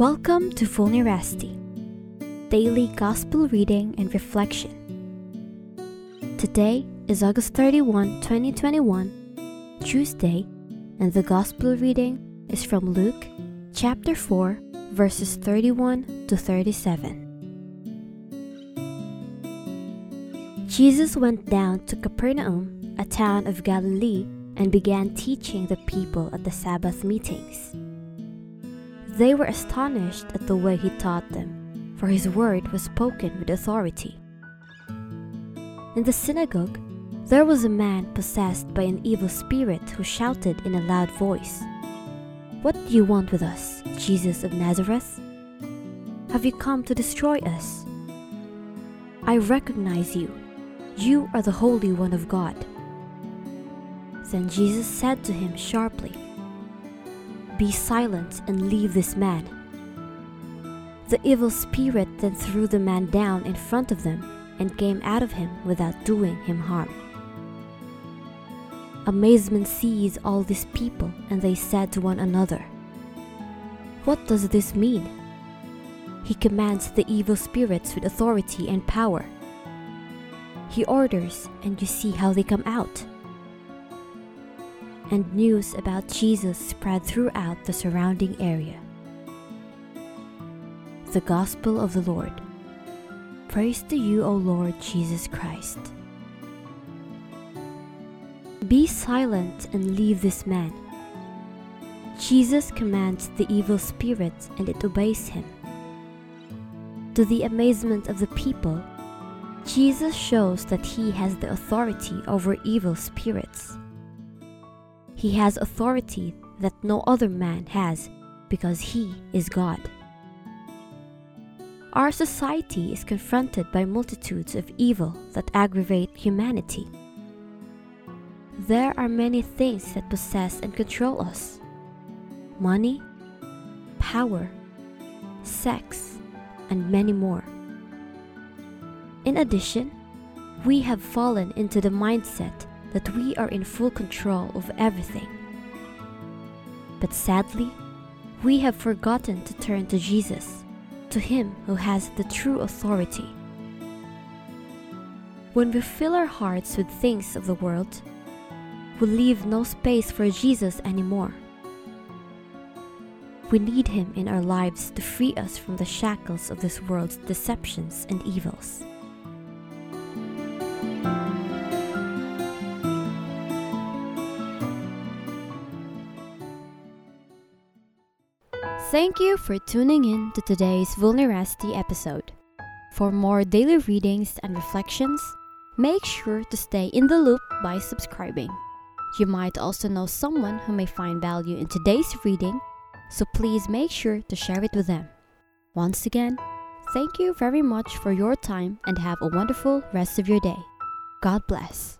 Welcome to Vulneracity, daily gospel reading and reflection. Today is August 31, 2021, Tuesday, and the gospel reading is from Luke chapter 4, verses 31 to 37. Jesus went down to Capernaum, a town of Galilee, and began teaching the people at the Sabbath meetings. They were astonished at the way he taught them, for his word was spoken with authority. In the synagogue, there was a man possessed by an evil spirit who shouted in a loud voice, "What do you want with us, Jesus of Nazareth? Have you come to destroy us? I recognize you. You are the Holy One of God." Then Jesus said to him sharply, "Be silent and leave this man." The evil spirit then threw the man down in front of them and came out of him without doing him harm. Amazement seized all these people, and they said to one another, "What does this mean? He commands the evil spirits with authority and power. He orders, and you see how they come out." And news about Jesus spread throughout the surrounding area. The Gospel of the Lord. Praise to you, O Lord Jesus Christ. Be silent and leave this man. Jesus commands the evil spirit and it obeys him. To the amazement of the people, Jesus shows that he has the authority over evil spirits. He has authority that no other man has because he is God. Our society is confronted by multitudes of evil that aggravate humanity. There are many things that possess and control us: money, power, sex, and many more. In addition, we have fallen into the mindset that we are in full control of everything. But sadly, we have forgotten to turn to Jesus, to Him who has the true authority. When we fill our hearts with things of the world, we leave no space for Jesus anymore. We need Him in our lives to free us from the shackles of this world's deceptions and evils. Thank you for tuning in to today's Vulneracity episode. For more daily readings and reflections, make sure to stay in the loop by subscribing. You might also know someone who may find value in today's reading, so please make sure to share it with them. Once again, thank you very much for your time and have a wonderful rest of your day. God bless.